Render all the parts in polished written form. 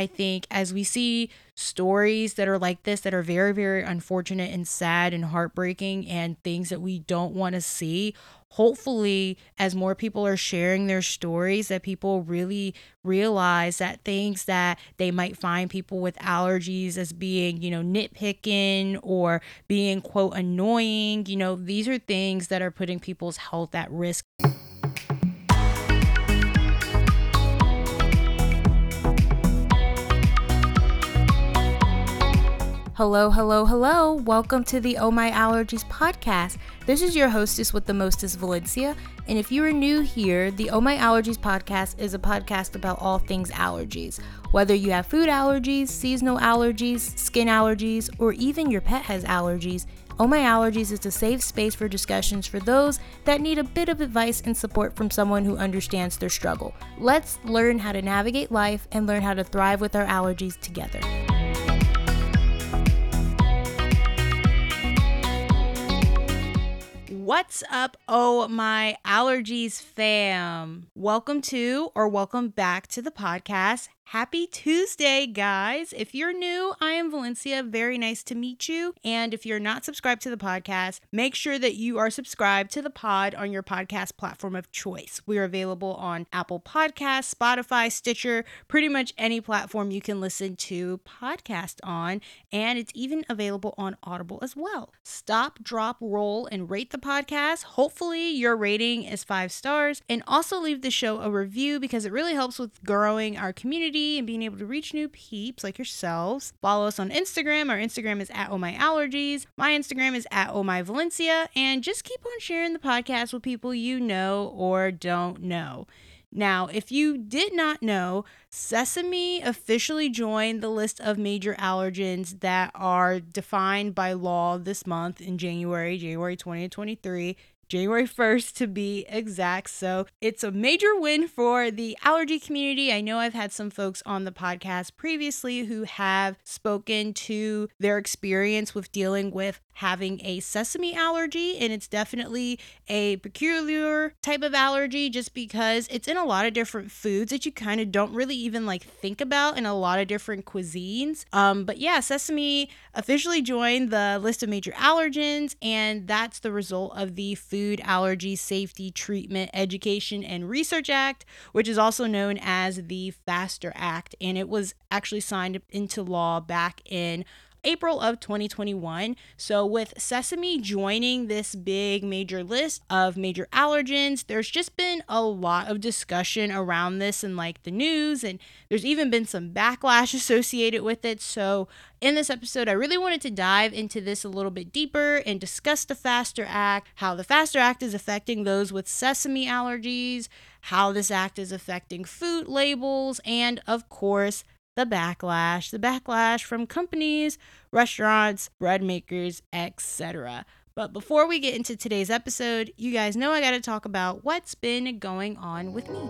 I think as we see stories that are like this, that are very, very unfortunate and sad and heartbreaking and things that we don't want to see, hopefully as more people are sharing their stories, that people really realize that things that they might find people with allergies as being, you know, nitpicking or being, quote, annoying, you know, these are things that are putting people's health at risk. Hello, hello, hello. Welcome to the Oh My Allergies podcast. This is your hostess with the mostest, Valencia. And if you are new here, the Oh My Allergies podcast is a podcast about all things allergies. Whether you have food allergies, seasonal allergies, skin allergies, or even your pet has allergies, Oh My Allergies is a safe space for discussions for those that need a bit of advice and support from someone who understands their struggle. Let's learn how to navigate life and learn how to thrive with our allergies together. What's up, Oh My Allergies fam? Welcome to or welcome back to the podcast. Happy Tuesday, guys. If you're new, I am Valencia. Very nice to meet you. And if you're not subscribed to the podcast, make sure that you are subscribed to the pod on your podcast platform of choice. We are available on Apple Podcasts, Spotify, Stitcher, pretty much any platform you can listen to podcast on. And it's even available on Audible as well. Stop, drop, roll, and rate the podcast. Hopefully your rating is 5 stars. And also leave the show a review because it really helps with growing our community and being able to reach new peeps like yourselves. Follow us on Instagram. Our Instagram is at Oh My Allergies. My Instagram is at Oh My Valencia. And just keep on sharing the podcast with people you know or don't know. Now, if you did not know, sesame officially joined the list of major allergens that are defined by law this month in January 2023. January 1st to be exact. So it's a major win for the allergy community. I know I've had some folks on the podcast previously who have spoken to their experience with dealing with having a sesame allergy, and it's definitely a peculiar type of allergy just because it's in a lot of different foods that you kind of don't really even like think about in a lot of different cuisines. But yeah, sesame officially joined the list of major allergens, and that's the result of the Food Allergy Safety, Treatment, Education, and Research Act, which is also known as the FASTER Act, and it was actually signed into law back in April of 2021. So with sesame joining this big major list of major allergens, there's just been a lot of discussion around this in like the news, and there's even been some backlash associated with it. So in this episode, I really wanted to dive into this a little bit deeper and discuss the FASTER Act, how the FASTER Act is affecting those with sesame allergies, how this act is affecting food labels, and of course, the backlash from companies, restaurants, bread makers, etc. But before we get into today's episode, you guys know I got to talk about what's been going on with me.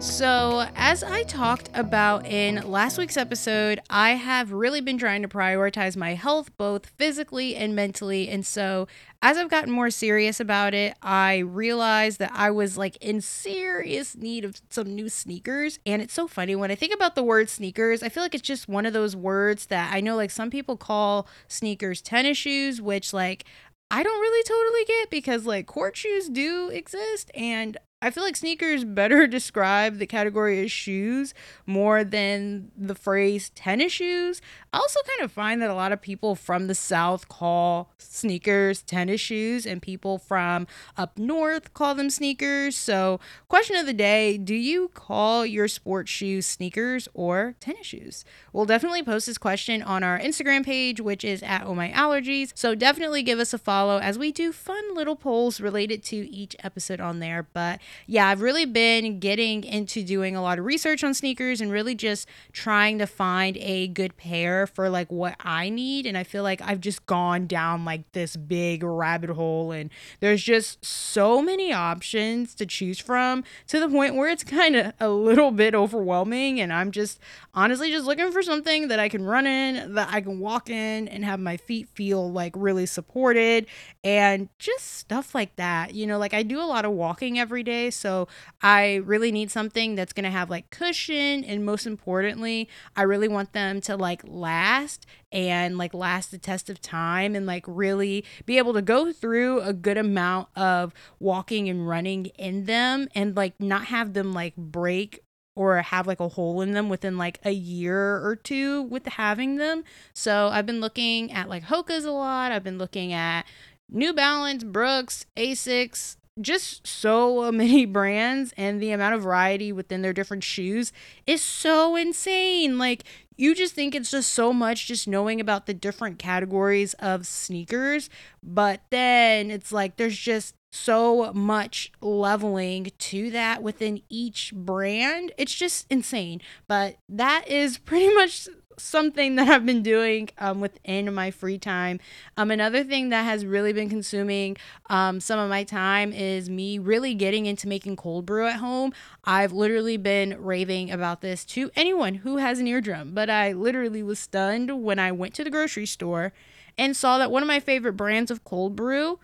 So as I talked about in last week's episode, I have really been trying to prioritize my health, both physically and mentally. And so as I've gotten more serious about it, I realized that I was like in serious need of some new sneakers. And it's so funny when I think about the word sneakers, I feel like it's just one of those words that I know like some people call sneakers tennis shoes, which like I don't really totally get because like court shoes do exist, and I feel like sneakers better describe the category of shoes more than the phrase tennis shoes. I also kind of find that a lot of people from the South call sneakers tennis shoes, and people from up north call them sneakers. So, question of the day, do you call your sports shoes sneakers or tennis shoes? We'll definitely post this question on our Instagram page, which is at Oh My Allergies. So definitely give us a follow as we do fun little polls related to each episode on there. But yeah, I've really been getting into doing a lot of research on sneakers and really just trying to find a good pair for like what I need. And I feel like I've just gone down like this big rabbit hole, and there's just so many options to choose from to the point where it's kind of a little bit overwhelming. And I'm just honestly just looking for something that I can run in, that I can walk in and have my feet feel like really supported, and just stuff like that. You know, like I do a lot of walking every day, so I really need something that's going to have like cushion, and most importantly, I really want them to like last and like last the test of time, and like really be able to go through a good amount of walking and running in them, and like not have them like break or have like a hole in them within like a year or two with having them. So I've been looking at like Hoka's a lot. I've been looking at New Balance, Brooks, Asics, just so many brands, and the amount of variety within their different shoes is so insane. Like you just think it's just so much just knowing about the different categories of sneakers, but then it's like there's just so much leveling to that within each brand. It's just insane. But that is pretty much something that I've been doing within my free time. Another thing that has really been consuming some of my time is me really getting into making cold brew at home. I've literally been raving about this to anyone who has an eardrum, but I literally was stunned when I went to the grocery store and saw that one of my favorite brands of cold brew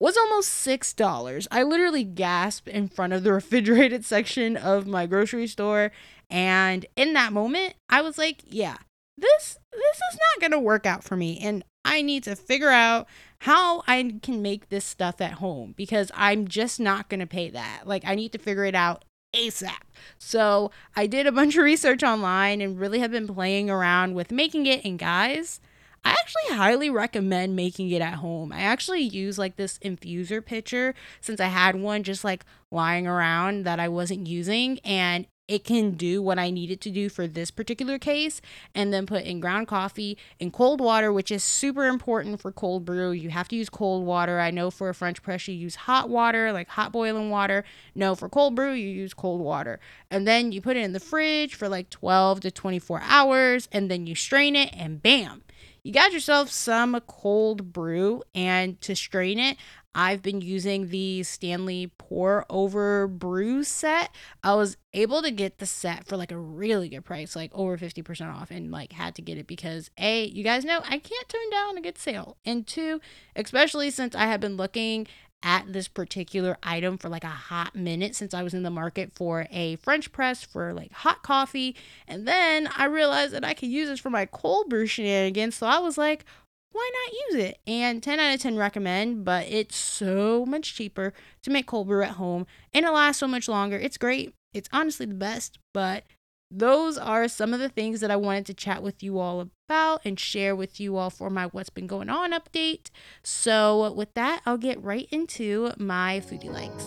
was almost $6. I literally gasped in front of the refrigerated section of my grocery store, and in that moment I was like, yeah, this is not going to work out for me, and I need to figure out how I can make this stuff at home, because I'm just not going to pay that. Like I need to figure it out ASAP. So I did a bunch of research online and really have been playing around with making it. And guys, I actually highly recommend making it at home. I actually use like this infuser pitcher, since I had one just like lying around that I wasn't using, and it can do what I need it to do for this particular case, and then put in ground coffee and cold water, which is super important for cold brew. You have to use cold water. I know for a French press, you use hot water, like hot boiling water. No, for cold brew, you use cold water. And then you put it in the fridge for like 12 to 24 hours, and then you strain it, and bam, you got yourself some cold brew. And to strain it, I've been using the Stanley pour over brew set. I was able to get the set for like a really good price, like over 50% off, and like had to get it because A, you guys know I can't turn down a good sale, and two, especially since I have been looking at this particular item for like a hot minute, since I was in the market for a French press for like hot coffee, and then I realized that I could use this for my cold brew shenanigans. So I was like, why not use it? And 10 out of 10 recommend, but it's so much cheaper to make cold brew at home, and it lasts so much longer. It's great. It's honestly the best. But those are some of the things that I wanted to chat with you all about and share with you all for my What's Been Going On update. So with that, I'll get right into my foodie likes.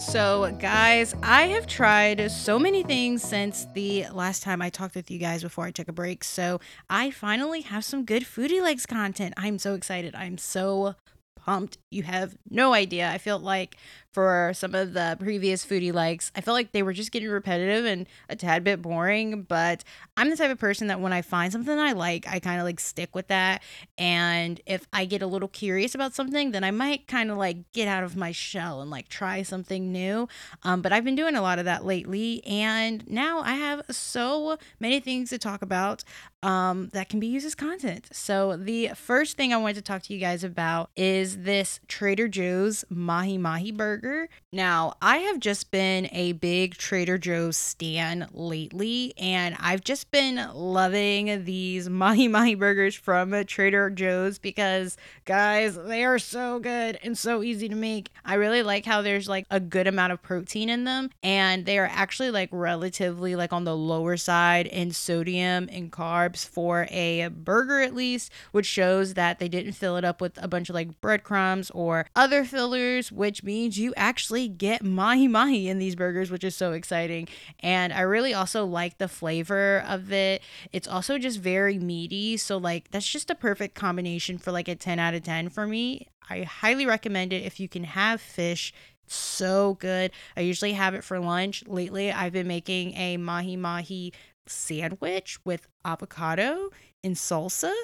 So guys, I have tried so many things since the last time I talked with you guys before I took a break. So I finally have some good foodie likes content. I'm so excited. I'm so pumped. You have no idea. I felt like for some of the previous foodie likes, I felt like they were just getting repetitive and a tad bit boring, but I'm the type of person that when I find something I like, I kind of like stick with that. And if I get a little curious about something, then I might kind of like get out of my shell and like try something new. But I've been doing a lot of that lately, and now I have so many things to talk about that can be used as content. So the first thing I wanted to talk to you guys about is this Trader Joe's Mahi Mahi burger. Now, I have just been a big Trader Joe's stan lately, and I've just been loving these Mahi Mahi burgers from Trader Joe's because, guys, they are so good and so easy to make. I really like how there's like a good amount of protein in them, and they are actually like relatively like on the lower side in sodium and carbs for a burger at least, which shows that they didn't fill it up with a bunch of like breadcrumbs or other fillers, which means you you actually get Mahi Mahi in these burgers, which is so exciting. And I really also like the flavor of it. It's also just very meaty. So like that's just a perfect combination for like a 10 out of 10 for me. I highly recommend it if you can have fish. So good. I usually have it for lunch. Lately, I've been making a Mahi Mahi sandwich with avocado and salsa.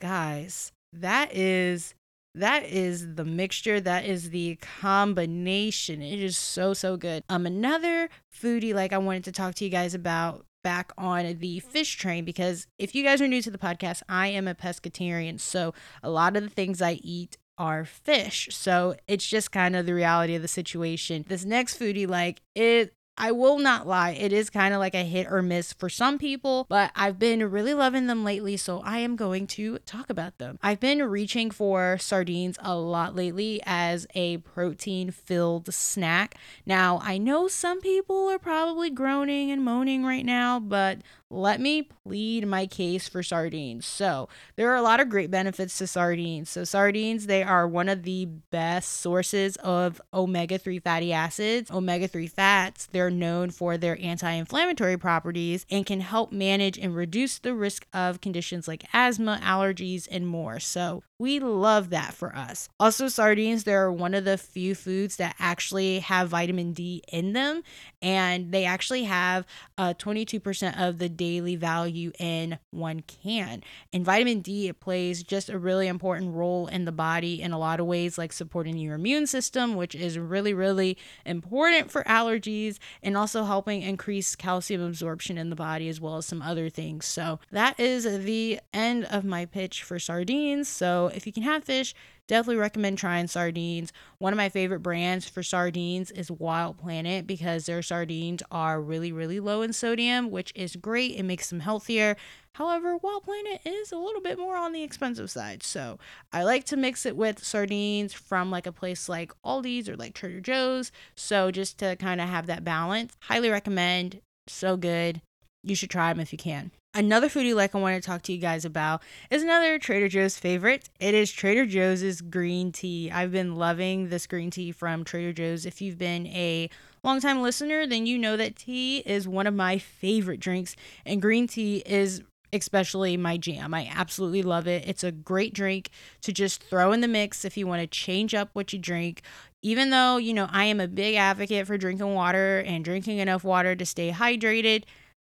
Guys, that is the mixture. That is the combination. It is so, so good. Another foodie like I wanted to talk to you guys about back on the fish train, because if you guys are new to the podcast, I am a pescatarian. So a lot of the things I eat are fish. So it's just kind of the reality of the situation. This next foodie, like it, I will not lie, it is kind of like a hit or miss for some people, but I've been really loving them lately, so I am going to talk about them. I've been reaching for sardines a lot lately as a protein-filled snack. Now, I know some people are probably groaning and moaning right now, but let me plead my case for sardines. So there are a lot of great benefits to sardines. So sardines, they are one of the best sources of omega-3 fatty acids. Omega-3 fats, they're known for their anti-inflammatory properties and can help manage and reduce the risk of conditions like asthma, allergies, and more. So we love that for us. Also, sardines, they're one of the few foods that actually have vitamin D in them, and they actually have 22% of the daily value in one can. And vitamin D, it plays just a really important role in the body in a lot of ways, like supporting your immune system, which is really, really important for allergies, and also helping increase calcium absorption in the body, as well as some other things. So that is the end of my pitch for sardines. So if you can have fish, definitely recommend trying sardines. One of my favorite brands for sardines is Wild Planet, because their sardines are really, really low in sodium, which is great. It makes them healthier. However, Wild Planet is a little bit more on the expensive side. So I like to mix it with sardines from like a place like Aldi's or like Trader Joe's. So just to kind of have that balance, highly recommend. So good. You should try them if you can. Another foodie like I want to talk to you guys about is another Trader Joe's favorite. It is Trader Joe's green tea. I've been loving this green tea from Trader Joe's. If you've been a longtime listener, then you know that tea is one of my favorite drinks, and green tea is especially my jam. I absolutely love it. It's a great drink to just throw in the mix if you want to change up what you drink. Even though, you know, I am a big advocate for drinking water and drinking enough water to stay hydrated,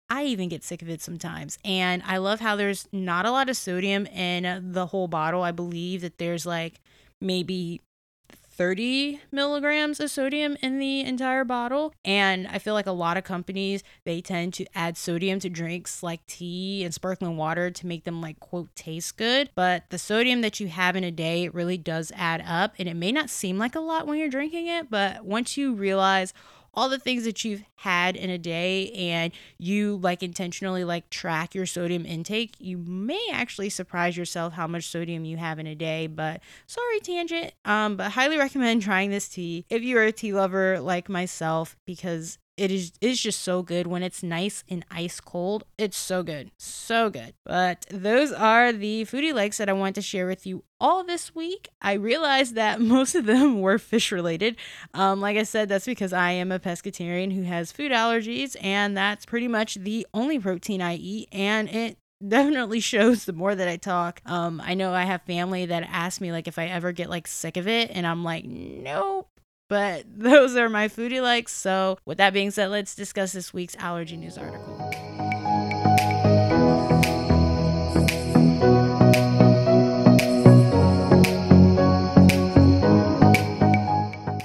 I even get sick of it sometimes. And I love how there's not a lot of sodium in the whole bottle. I believe that there's like maybe 30 milligrams of sodium in the entire bottle. And I feel like a lot of companies, they tend to add sodium to drinks like tea and sparkling water to make them like, quote, taste good. But the sodium that you have in a day, it really does add up. And it may not seem like a lot when you're drinking it, but once you realize all the things that you've had in a day and you like intentionally like track your sodium intake, you may actually surprise yourself how much sodium you have in a day. But sorry, tangent. But highly recommend trying this tea if you're a tea lover like myself, because it's just so good when it's nice and ice cold. It's so good. So good. But those are the foodie likes that I want to share with you all this week. I realized that most of them were fish related. Like I said, that's because I am a pescatarian who has food allergies, and that's pretty much the only protein I eat, and it definitely shows the more that I talk. I know I have family that asked me like if I ever get like sick of it, and I'm like, nope. But those are my foodie likes. So with that being said, let's discuss this week's allergy news article.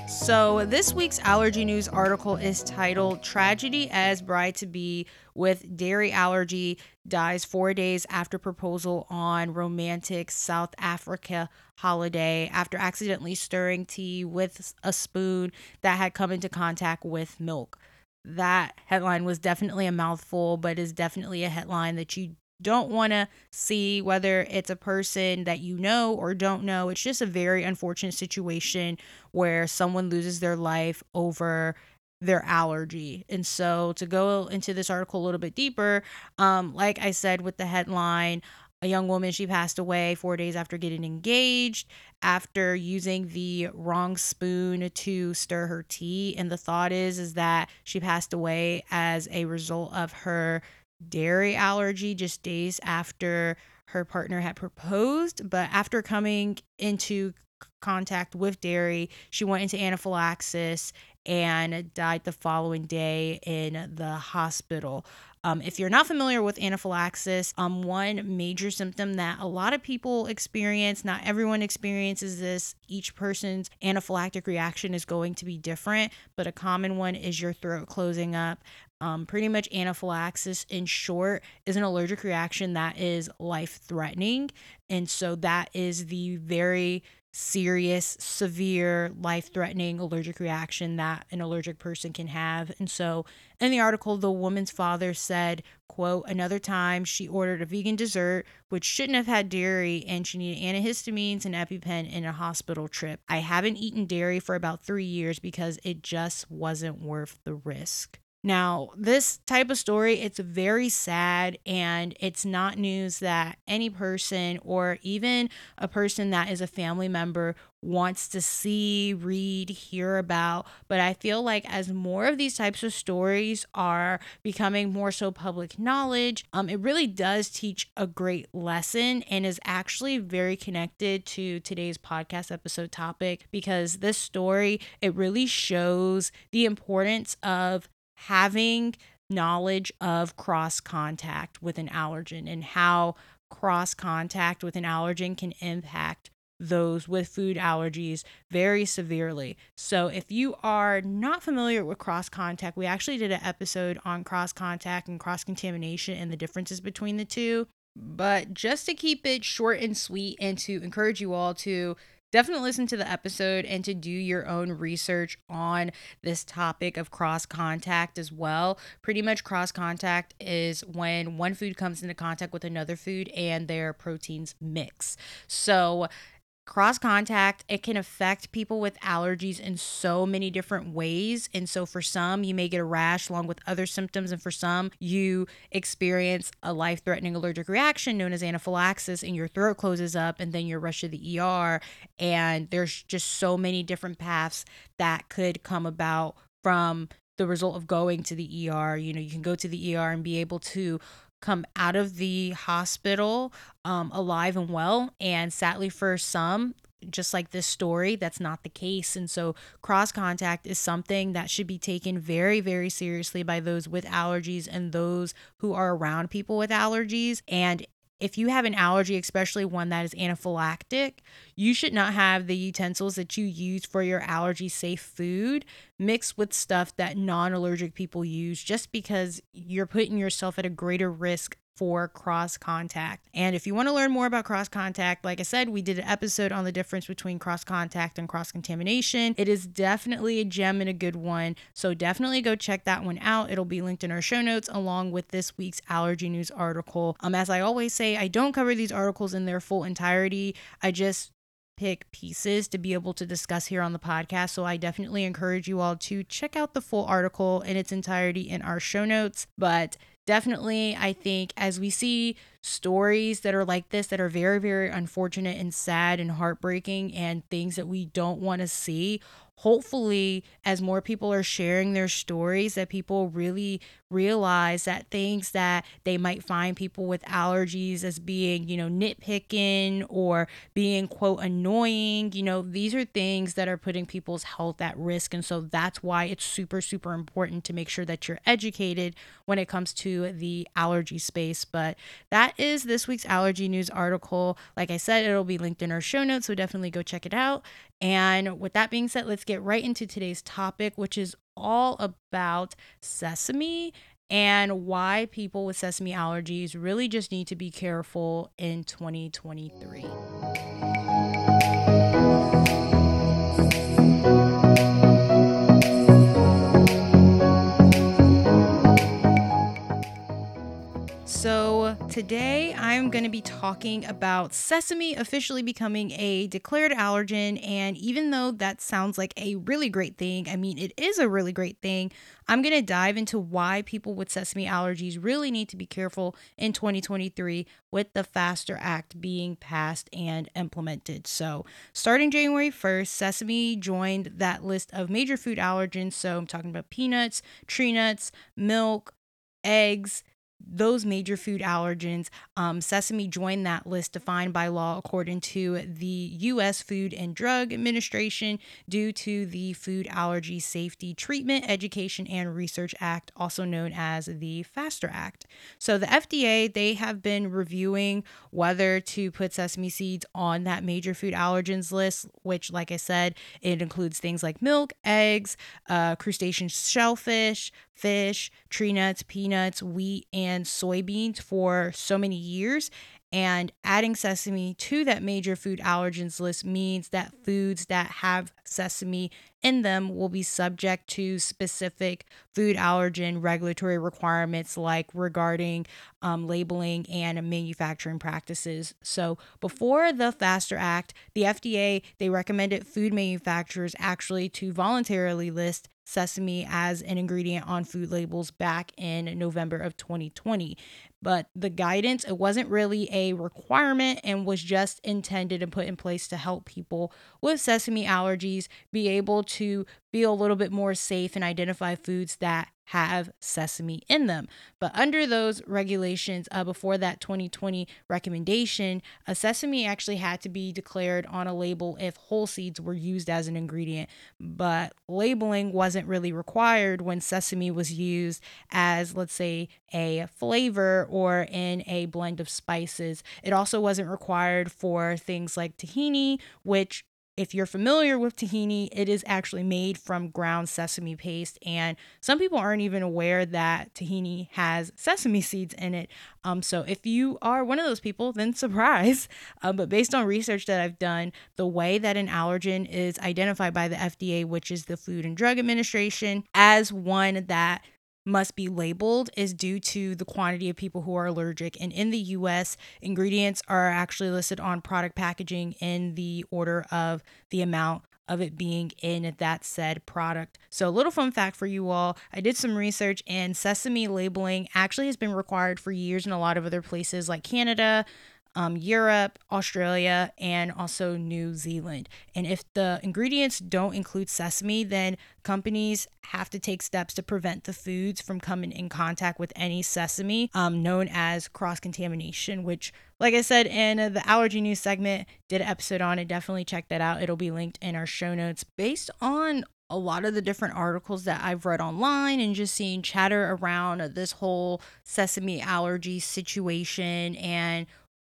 So this week's allergy news article is titled "Tragedy as Bride-to-Be with Dairy Allergy Dies 4 days after proposal on romantic South Africa holiday after accidentally stirring tea with a spoon that had come into contact with milk." That headline was definitely a mouthful, but is definitely a headline that you don't want to see, whether it's a person that you know or don't know. It's just a very unfortunate situation where someone loses their life over their allergy. And so to go into this article a little bit deeper, like I said with the headline, a young woman, she passed away 4 days after getting engaged after using the wrong spoon to stir her tea. And the thought is that she passed away as a result of her dairy allergy just days after her partner had proposed. But after coming into contact with dairy, she went into anaphylaxis and died the following day in the hospital. If you're not familiar with anaphylaxis, one major symptom that a lot of people experience, not everyone experiences this, each person's anaphylactic reaction is going to be different, but a common one is your throat closing up. Pretty much anaphylaxis, in short, is an allergic reaction that is life-threatening. And so that is the very serious, severe, life-threatening allergic reaction that an allergic person can have. And so in the article, the woman's father said, quote, another time she ordered a vegan dessert, which shouldn't have had dairy, and she needed antihistamines and EpiPen in a hospital trip. I haven't eaten dairy for about 3 years because it just wasn't worth the risk. Now, this type of story, it's very sad, and it's not news that any person or even a person that is a family member wants to see, read, hear about. But I feel like as more of these types of stories are becoming more so public knowledge, it really does teach a great lesson and is actually very connected to today's podcast episode topic, because this story, it really shows the importance of having knowledge of cross contact with an allergen and how cross contact with an allergen can impact those with food allergies very severely. So if you are not familiar with cross contact, we actually did an episode on cross contact and cross contamination and the differences between the two. But just to keep it short and sweet and to encourage you all to definitely listen to the episode and to do your own research on this topic of cross contact as well. Pretty much cross contact is when one food comes into contact with another food and their proteins mix. So cross contact, it can affect people with allergies in so many different ways. And so for some, you may get a rash along with other symptoms. And for some, you experience a life-threatening allergic reaction known as anaphylaxis, and your throat closes up and then you're rushed to the ER. And there's just so many different paths that could come about from the result of going to the ER. You know, you can go to the ER and be able to come out of the hospital alive and well. And sadly for some, just like this story, that's not the case. And so cross contact is something that should be taken very, very seriously by those with allergies and those who are around people with allergies. And if you have an allergy, especially one that is anaphylactic, you should not have the utensils that you use for your allergy-safe food mixed with stuff that non-allergic people use, just because you're putting yourself at a greater risk for cross contact. And if you want to learn more about cross contact, like I said, we did an episode on the difference between cross contact and cross contamination. It is definitely a gem and a good one. So definitely go check that one out. It'll be linked in our show notes along with this week's allergy news article. As I always say, I don't cover these articles in their full entirety. I just pick pieces to be able to discuss here on the podcast. So I definitely encourage you all to check out the full article in its entirety in our show notes. But definitely, I think as we see stories that are like this, that are very, very unfortunate and sad and heartbreaking and things that we don't want to see, hopefully, as more people are sharing their stories, that people really realize that things that they might find people with allergies as being, you know, nitpicking or being, quote, annoying, you know, these are things that are putting people's health at risk. And so that's why it's super, super important to make sure that you're educated when it comes to the allergy space. But that is this week's allergy news article. Like I said, it'll be linked in our show notes, so definitely go check it out. And with that being said, let's get right into today's topic, which is all about sesame and why people with sesame allergies really just need to be careful in 2023. So today I'm going to be talking about sesame officially becoming a declared allergen. And even though that sounds like a really great thing, I mean, it is a really great thing. I'm going to dive into why people with sesame allergies really need to be careful in 2023 with the FASTER Act being passed and implemented. So starting January 1st, sesame joined that list of major food allergens. So I'm talking about peanuts, tree nuts, milk, eggs, those major food allergens. Sesame joined that list defined by law according to the U.S. Food and Drug Administration due to the Food Allergy Safety, Treatment, Education, and Research Act, also known as the FASTER Act. So the FDA, they have been reviewing whether to put sesame seeds on that major food allergens list, which, like I said, it includes things like milk, eggs, crustacean shellfish, fish, tree nuts, peanuts, wheat, and soybeans for so many years. And adding sesame to that major food allergens list means that foods that have sesame in them will be subject to specific food allergen regulatory requirements, like regarding labeling and manufacturing practices. So before the FASTER Act, the FDA, they recommended food manufacturers actually to voluntarily list sesame as an ingredient on food labels back in November of 2020. But the guidance, it wasn't really a requirement and was just intended and put in place to help people with sesame allergies be able to feel a little bit more safe and identify foods that have sesame in them. But under those regulations, before that 2020 recommendation, a sesame actually had to be declared on a label if whole seeds were used as an ingredient. But labeling wasn't really required when sesame was used as, let's say, a flavor or in a blend of spices. It also wasn't required for things like tahini, which, if you're familiar with tahini, it is actually made from ground sesame paste, and some people aren't even aware that tahini has sesame seeds in it. So if you are one of those people, then surprise. But based on research that I've done, the way that an allergen is identified by the FDA, which is the Food and Drug Administration, as one that must be labeled is due to the quantity of people who are allergic. And in the US, ingredients are actually listed on product packaging in the order of the amount of it being in that said product. So a little fun fact for you all, I did some research, and sesame labeling actually has been required for years in a lot of other places like Canada, Europe, Australia, and also New Zealand. And if the ingredients don't include sesame, then companies have to take steps to prevent the foods from coming in contact with any sesame, known as cross-contamination, which, like I said in the allergy news segment, did an episode on it. Definitely check that out. It'll be linked in our show notes. Based on a lot of the different articles that I've read online and just seeing chatter around this whole sesame allergy situation and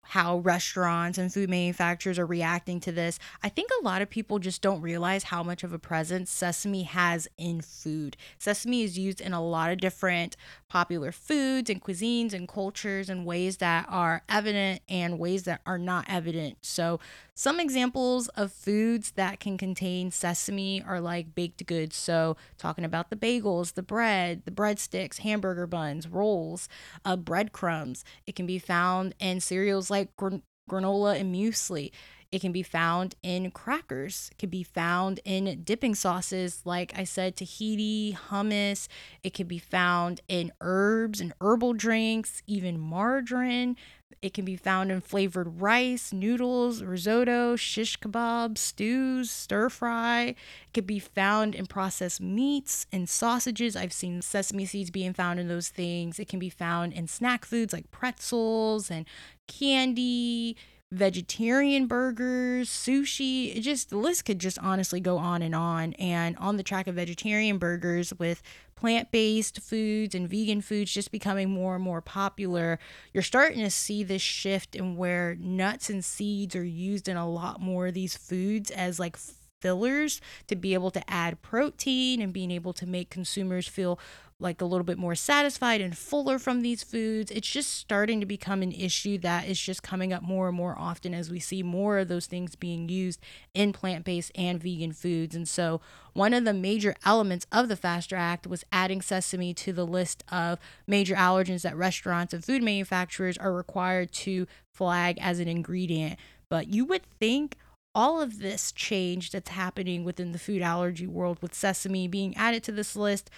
how restaurants and food manufacturers are reacting to this, I think a lot of people just don't realize how much of a presence sesame has in food. Sesame is used in a lot of different popular foods and cuisines and cultures in ways that are evident and ways that are not evident. So some examples of foods that can contain sesame are like baked goods. So talking about the bagels, the bread, the breadsticks, hamburger buns, rolls, breadcrumbs. It can be found in cereals like granola and muesli. It can be found in crackers. It can be found in dipping sauces, like I said, tahini, hummus. It can be found in herbs and herbal drinks, even margarine. It can be found in flavored rice, noodles, risotto, shish kebab, stews, stir fry. It could be found in processed meats and sausages. I've seen sesame seeds being found in those things. It can be found in snack foods like pretzels and candy, vegetarian burgers, sushi. It just, the list could just honestly go on and on. And on the track of vegetarian burgers, with plant-based foods and vegan foods just becoming more and more popular, you're starting to see this shift in where nuts and seeds are used in a lot more of these foods as like fillers to be able to add protein and being able to make consumers feel like a little bit more satisfied and fuller from these foods. It's just starting to become an issue that is just coming up more and more often as we see more of those things being used in plant-based and vegan foods. And so one of the major elements of the FASTER Act was adding sesame to the list of major allergens that restaurants and food manufacturers are required to flag as an ingredient. But you would think all of this change that's happening within the food allergy world with sesame being added to this list,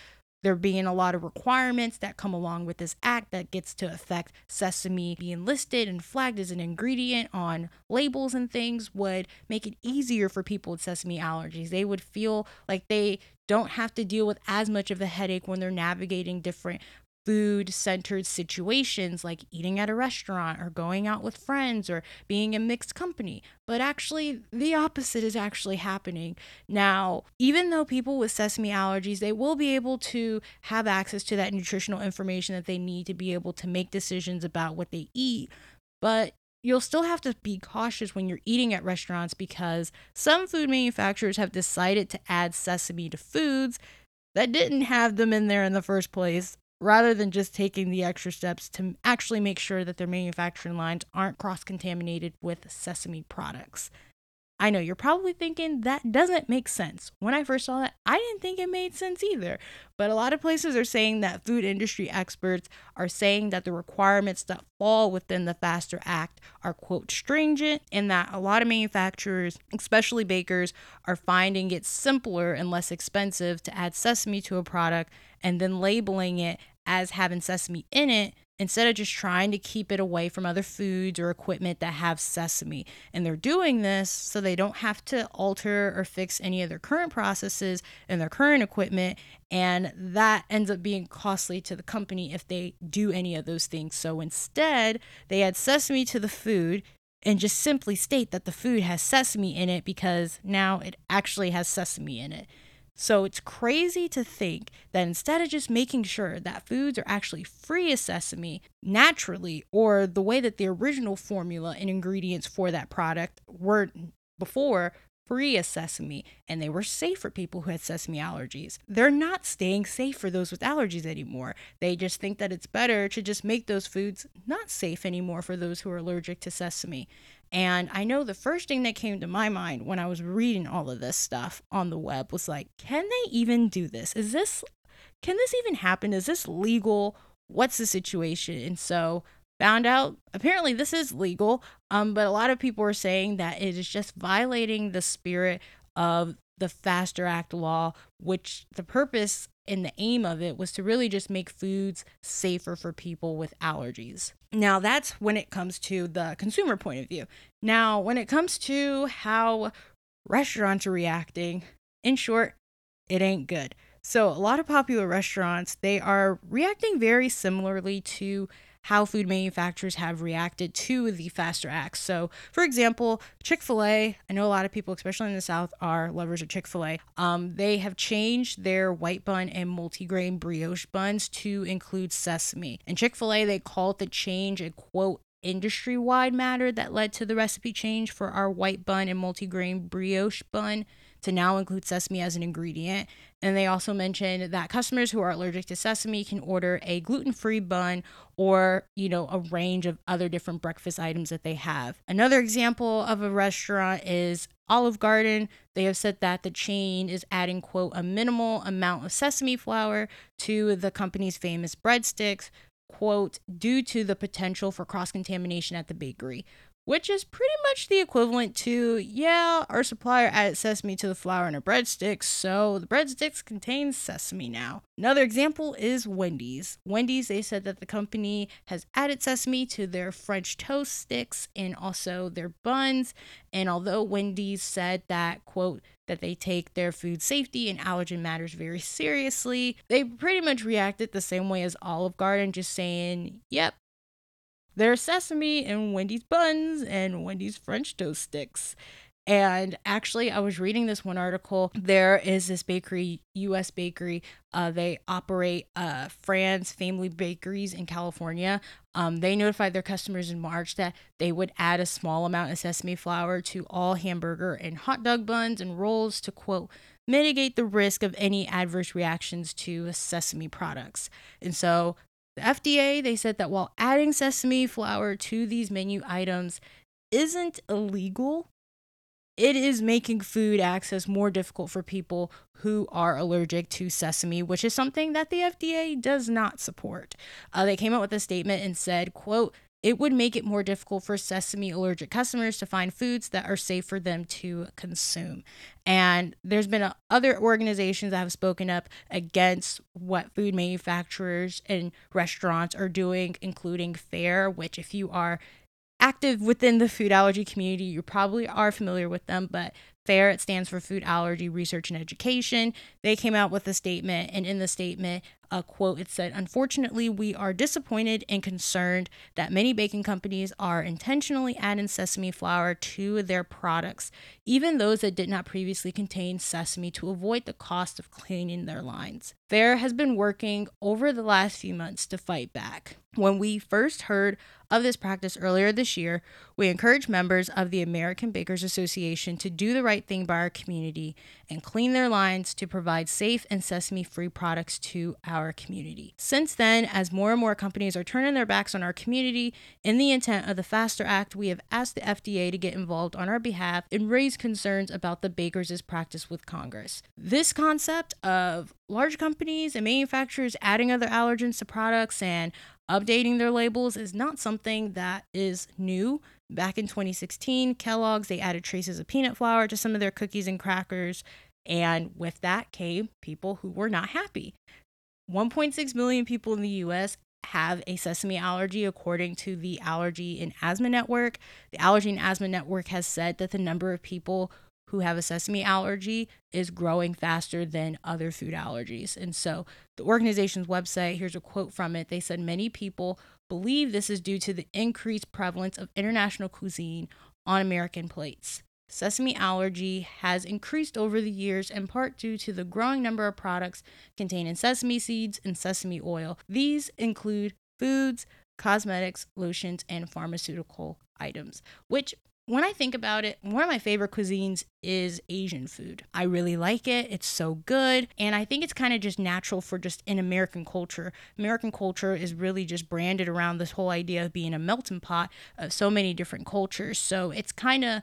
there being a lot of requirements that come along with this act that gets to affect sesame being listed and flagged as an ingredient on labels and things, would make it easier for people with sesame allergies. They would feel like they don't have to deal with as much of a headache when they're navigating different food-centered situations, like eating at a restaurant or going out with friends or being in mixed company. But actually, the opposite is actually happening. Now, even though people with sesame allergies, they will be able to have access to that nutritional information that they need to be able to make decisions about what they eat, but you'll still have to be cautious when you're eating at restaurants, because some food manufacturers have decided to add sesame to foods that didn't have them in there in the first place, rather than just taking the extra steps to actually make sure that their manufacturing lines aren't cross-contaminated with sesame products. I know you're probably thinking that doesn't make sense. When I first saw that, I didn't think it made sense either. But a lot of places are saying that food industry experts are saying that the requirements that fall within the FASTER Act are, quote, stringent, and that a lot of manufacturers, especially bakers, are finding it simpler and less expensive to add sesame to a product and then labeling it as having sesame in it, instead of just trying to keep it away from other foods or equipment that have sesame. And they're doing this so they don't have to alter or fix any of their current processes and their current equipment, and that ends up being costly to the company if they do any of those things. So instead, they add sesame to the food and just simply state that the food has sesame in it, because now it actually has sesame in it. So it's crazy to think that instead of just making sure that foods are actually free of sesame naturally, or the way that the original formula and ingredients for that product were before free of sesame and they were safe for people who had sesame allergies, they're not staying safe for those with allergies anymore. They just think that it's better to just make those foods not safe anymore for those who are allergic to sesame. And I know the first thing that came to my mind when I was reading all of this stuff on the web was like, can they even do this? Can this even happen? Is this legal? What's the situation? And so found out apparently this is legal, but a lot of people are saying that it is just violating the spirit of the FASTER Act law, which the purpose and the aim of it was to really just make foods safer for people with allergies. Now, that's when it comes to the consumer point of view. Now, when it comes to how restaurants are reacting, in short, it ain't good. So a lot of popular restaurants, they are reacting very similarly to how food manufacturers have reacted to the FASTER Act. So, for example, Chick-fil-A, I know a lot of people, especially in the South, are lovers of Chick-fil-A. They have changed their white bun and multigrain brioche buns to include sesame. And Chick-fil-A, they called the change a, quote, industry-wide matter that led to the recipe change for our white bun and multigrain brioche bun to now include sesame as an ingredient. And they also mentioned that customers who are allergic to sesame can order a gluten-free bun or, a range of other different breakfast items that they have. Another example of a restaurant is Olive Garden. They have said that the chain is adding, quote, a minimal amount of sesame flour to the company's famous breadsticks, quote, due to the potential for cross-contamination at the bakery. Which is pretty much the equivalent to, yeah, our supplier added sesame to the flour in our breadsticks, so the breadsticks contain sesame now. Another example is Wendy's. Wendy's, they said that the company has added sesame to their French toast sticks and also their buns. And although Wendy's said that, quote, that they take their food safety and allergen matters very seriously, they pretty much reacted the same way as Olive Garden, just saying, yep, there's sesame in Wendy's buns and Wendy's French toast sticks. And actually, I was reading this one article. There is this bakery, U.S. bakery. They operate Fran's Family Bakeries in California. They notified their customers in March that they would add a small amount of sesame flour to all hamburger and hot dog buns and rolls to, quote, mitigate the risk of any adverse reactions to sesame products. And so the FDA, they said that while adding sesame flour to these menu items isn't illegal, it is making food access more difficult for people who are allergic to sesame, which is something that the FDA does not support. They came out with a statement and said, quote, "It would make it more difficult for sesame allergic customers to find foods that are safe for them to consume." And there's been other organizations that have spoken up against what food manufacturers and restaurants are doing, including FAIR, which if you are active within the food allergy community, you probably are familiar with them, but FAIR, it stands for Food Allergy Research and Education. They came out with a statement, and in the statement, a quote, it said, "Unfortunately, we are disappointed and concerned that many baking companies are intentionally adding sesame flour to their products, even those that did not previously contain sesame, to avoid the cost of cleaning their lines." FAIR has been working over the last few months to fight back. When we first heard of this practice earlier this year, we encouraged members of the American Bakers Association to do the right thing by our community and clean their lines to provide safe and sesame-free products to our community. Since then, as more and more companies are turning their backs on our community, in the intent of the FASTER Act, we have asked the FDA to get involved on our behalf and raise concerns about the bakers' practice with Congress. This concept of large companies and manufacturers adding other allergens to products and updating their labels is not something that is new. Back in 2016, Kellogg's, they added traces of peanut flour to some of their cookies and crackers, and with that came people who were not happy. 1.6 million people in the U.S. have a sesame allergy, according to the Allergy and Asthma Network. The Allergy and Asthma Network has said that the number of people who have a sesame allergy is growing faster than other food allergies. And so the organization's website, here's a quote from it. They said, "Many people believe this is due to the increased prevalence of international cuisine on American plates. Sesame allergy has increased over the years, in part due to the growing number of products containing sesame seeds and sesame oil. These include foods, cosmetics, lotions, and pharmaceutical items," which, when I think about it, one of my favorite cuisines is Asian food. I really like it. It's so good. And I think it's kind of just natural for just in American culture. American culture is really just branded around this whole idea of being a melting pot of so many different cultures. So it's kind of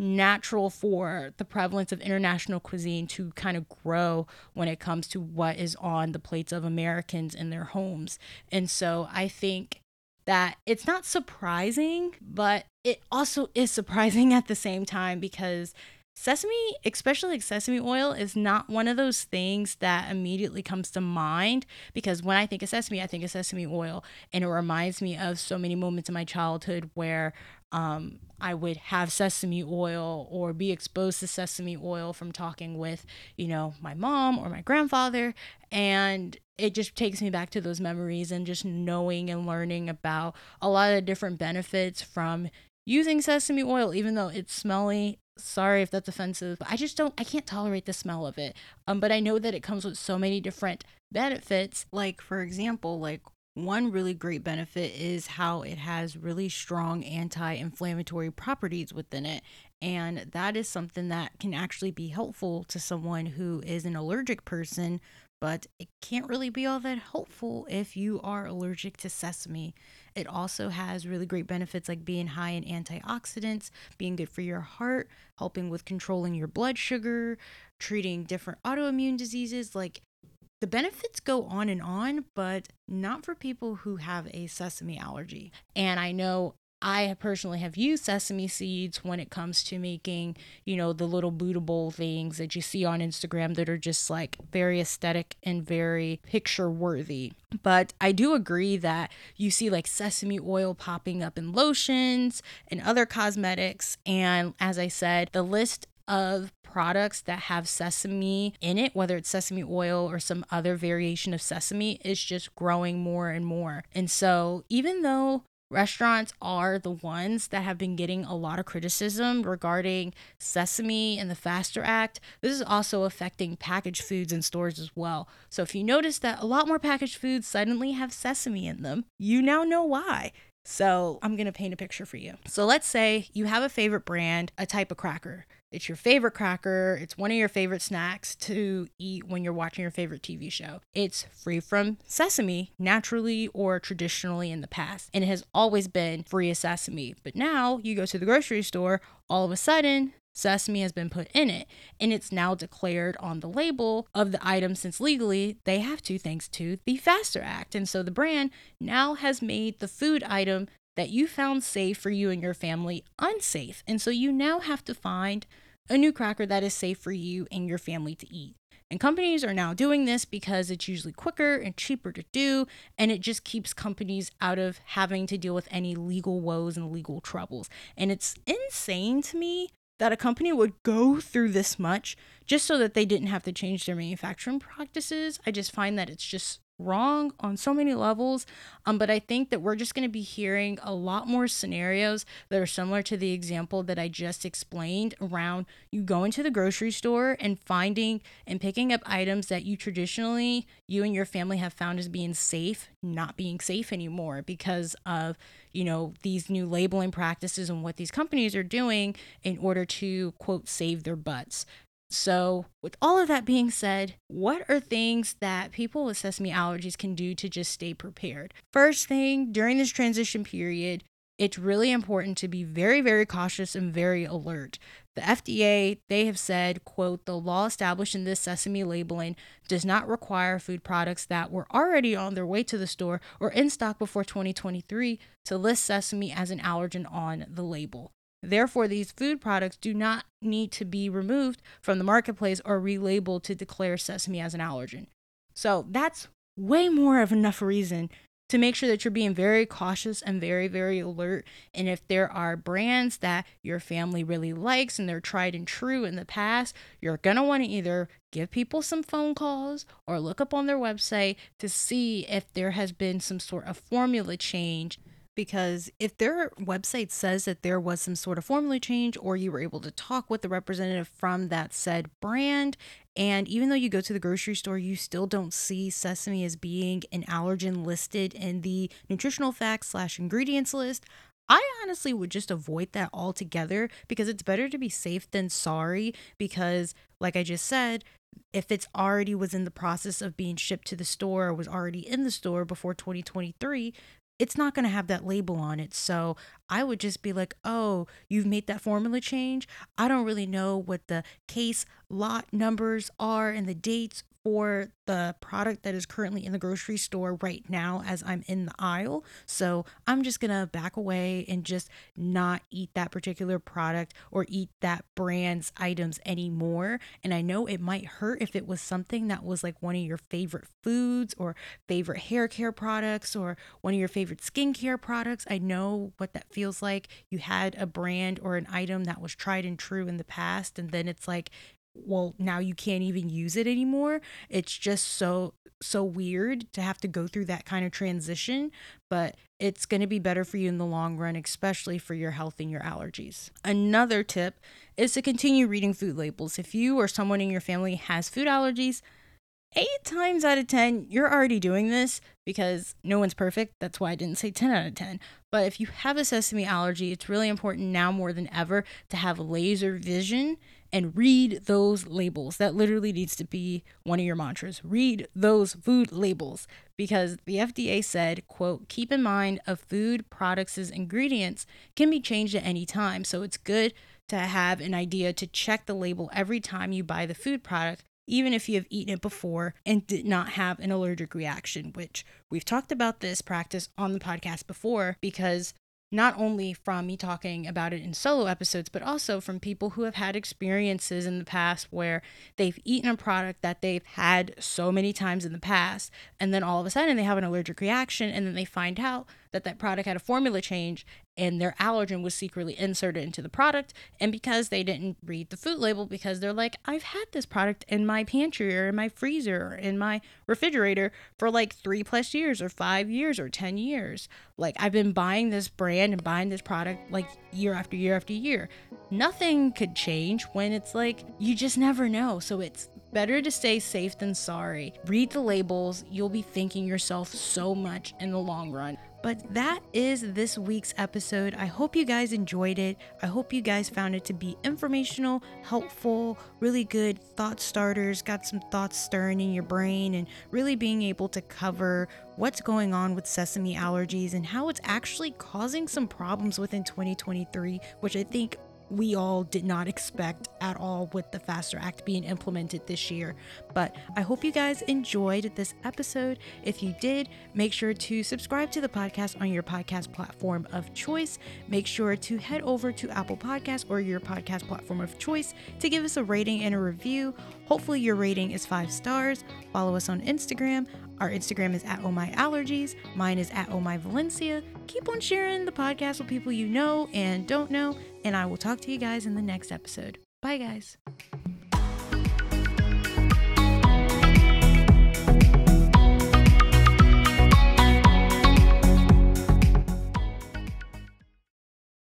natural for the prevalence of international cuisine to kind of grow when it comes to what is on the plates of Americans in their homes. And so I think that it's not surprising, but it also is surprising at the same time, because sesame, especially like sesame oil, is not one of those things that immediately comes to mind, because when I think of sesame, I think of sesame oil, and it reminds me of so many moments in my childhood where I would have sesame oil or be exposed to sesame oil from talking with, you know, my mom or my grandfather. And it just takes me back to those memories and just knowing and learning about a lot of the different benefits from using sesame oil, even though it's smelly. Sorry if that's offensive, but I can't tolerate the smell of it. But I know that it comes with so many different benefits. Like, for example, one really great benefit is how it has really strong anti-inflammatory properties within it. And that is something that can actually be helpful to someone who is an allergic person, but it can't really be all that helpful if you are allergic to sesame. It also has really great benefits like being high in antioxidants, being good for your heart, helping with controlling your blood sugar, treating different autoimmune diseases. The benefits go on and on, but not for people who have a sesame allergy. And I know I personally have used sesame seeds when it comes to making, the little bootable things that you see on Instagram that are just very aesthetic and very picture worthy. But I do agree that you see sesame oil popping up in lotions and other cosmetics. And as I said, the list of products that have sesame in it, whether it's sesame oil or some other variation of sesame, is just growing more and more. And so even though restaurants are the ones that have been getting a lot of criticism regarding sesame and the FASTER Act, this is also affecting packaged foods in stores as well. So if you notice that a lot more packaged foods suddenly have sesame in them, you now know why. So I'm going to paint a picture for you. So let's say you have a favorite brand, a type of cracker. It's your favorite cracker. It's one of your favorite snacks to eat when you're watching your favorite TV show. It's free from sesame, naturally or traditionally in the past. And it has always been free of sesame. But now you go to the grocery store, all of a sudden, sesame has been put in it, and it's now declared on the label of the item since legally they have to, thanks to the FASTER Act. And so the brand now has made the food item that you found safe for you and your family unsafe. And so you now have to find a new cracker that is safe for you and your family to eat. And companies are now doing this because it's usually quicker and cheaper to do, and it just keeps companies out of having to deal with any legal woes and legal troubles. And it's insane to me that a company would go through this much just so that they didn't have to change their manufacturing practices. I just find that it's just wrong on so many levels. But I think that we're just going to be hearing a lot more scenarios that are similar to the example that I just explained around you going to the grocery store and finding and picking up items that you traditionally, you and your family have found as being safe, not being safe anymore because of, you know, these new labeling practices and what these companies are doing in order to, quote, save their butts. So with all of that being said, what are things that people with sesame allergies can do to just stay prepared? First thing, during this transition period, it's really important to be very, very cautious and very alert. The FDA, they have said, quote, the law established in this sesame labeling does not require food products that were already on their way to the store or in stock before 2023 to list sesame as an allergen on the label. Therefore, these food products do not need to be removed from the marketplace or relabeled to declare sesame as an allergen. So that's way more of enough reason to make sure that you're being very cautious and very, very alert. And if there are brands that your family really likes and they're tried and true in the past, you're going to want to either give people some phone calls or look up on their website to see if there has been some sort of formula change. Because if their website says that there was some sort of formula change or you were able to talk with the representative from that said brand, and even though you go to the grocery store, you still don't see sesame as being an allergen listed in the nutritional facts/ingredients list, I honestly would just avoid that altogether because it's better to be safe than sorry because, like I just said, if it's already was in the process of being shipped to the store or was already in the store before 2023, it's not going to have that label on it. So I would just be like, oh, you've made that formula change. I don't really know what the case lot numbers are and the dates for the product that is currently in the grocery store right now as I'm in the aisle. So I'm just going to back away and just not eat that particular product or eat that brand's items anymore. And I know it might hurt if it was something that was like one of your favorite foods or favorite hair care products or one of your favorite skincare products. I know what that feels like. You had a brand or an item that was tried and true in the past, and then it's like, well, now you can't even use it anymore. It's just so weird to have to go through that kind of transition, but it's going to be better for you in the long run, especially for your health and your allergies. Another tip is to continue reading food labels. If you or someone in your family has food allergies, 8 times out of 10, you're already doing this because no one's perfect. That's why I didn't say 10 out of 10. But if you have a sesame allergy, it's really important now more than ever to have laser vision and read those labels. That literally needs to be one of your mantras. Read those food labels because the FDA said, quote, keep in mind a food products' ingredients can be changed at any time. So it's good to have an idea to check the label every time you buy the food product, even if you have eaten it before and did not have an allergic reaction, which we've talked about this practice on the podcast before, because not only from me talking about it in solo episodes, but also from people who have had experiences in the past where they've eaten a product that they've had so many times in the past, and then all of a sudden they have an allergic reaction, and then they find out that that product had a formula change and their allergen was secretly inserted into the product. And because they didn't read the food label, because they're like, I've had this product in my pantry or in my freezer or in my refrigerator for like 3+ years or 5 years or 10 years. Like, I've been buying this brand and buying this product like year after year after year. Nothing could change when it's like, you just never know. So it's Better to stay safe than sorry. Read the labels. You'll be thanking yourself so much in the long run. But that is this week's episode. I hope you guys enjoyed it. I hope you guys found it to be informational, helpful, really good thought starters, got some thoughts stirring in your brain, and really being able to cover what's going on with sesame allergies and how it's actually causing some problems within 2023, which I think we all did not expect at all with the FASTER Act being implemented this year. But I hope you guys enjoyed this episode. If you did, make sure to subscribe to the podcast on your podcast platform of choice. Make sure to head over to Apple Podcasts or your podcast platform of choice to give us a rating and a review. Hopefully your rating is 5 stars. Follow us on Instagram. Our Instagram is @OhMyAllergies. Mine is @OhMyValencia. Keep on sharing the podcast with people you know and don't know. And I will talk to you guys in the next episode. Bye, guys.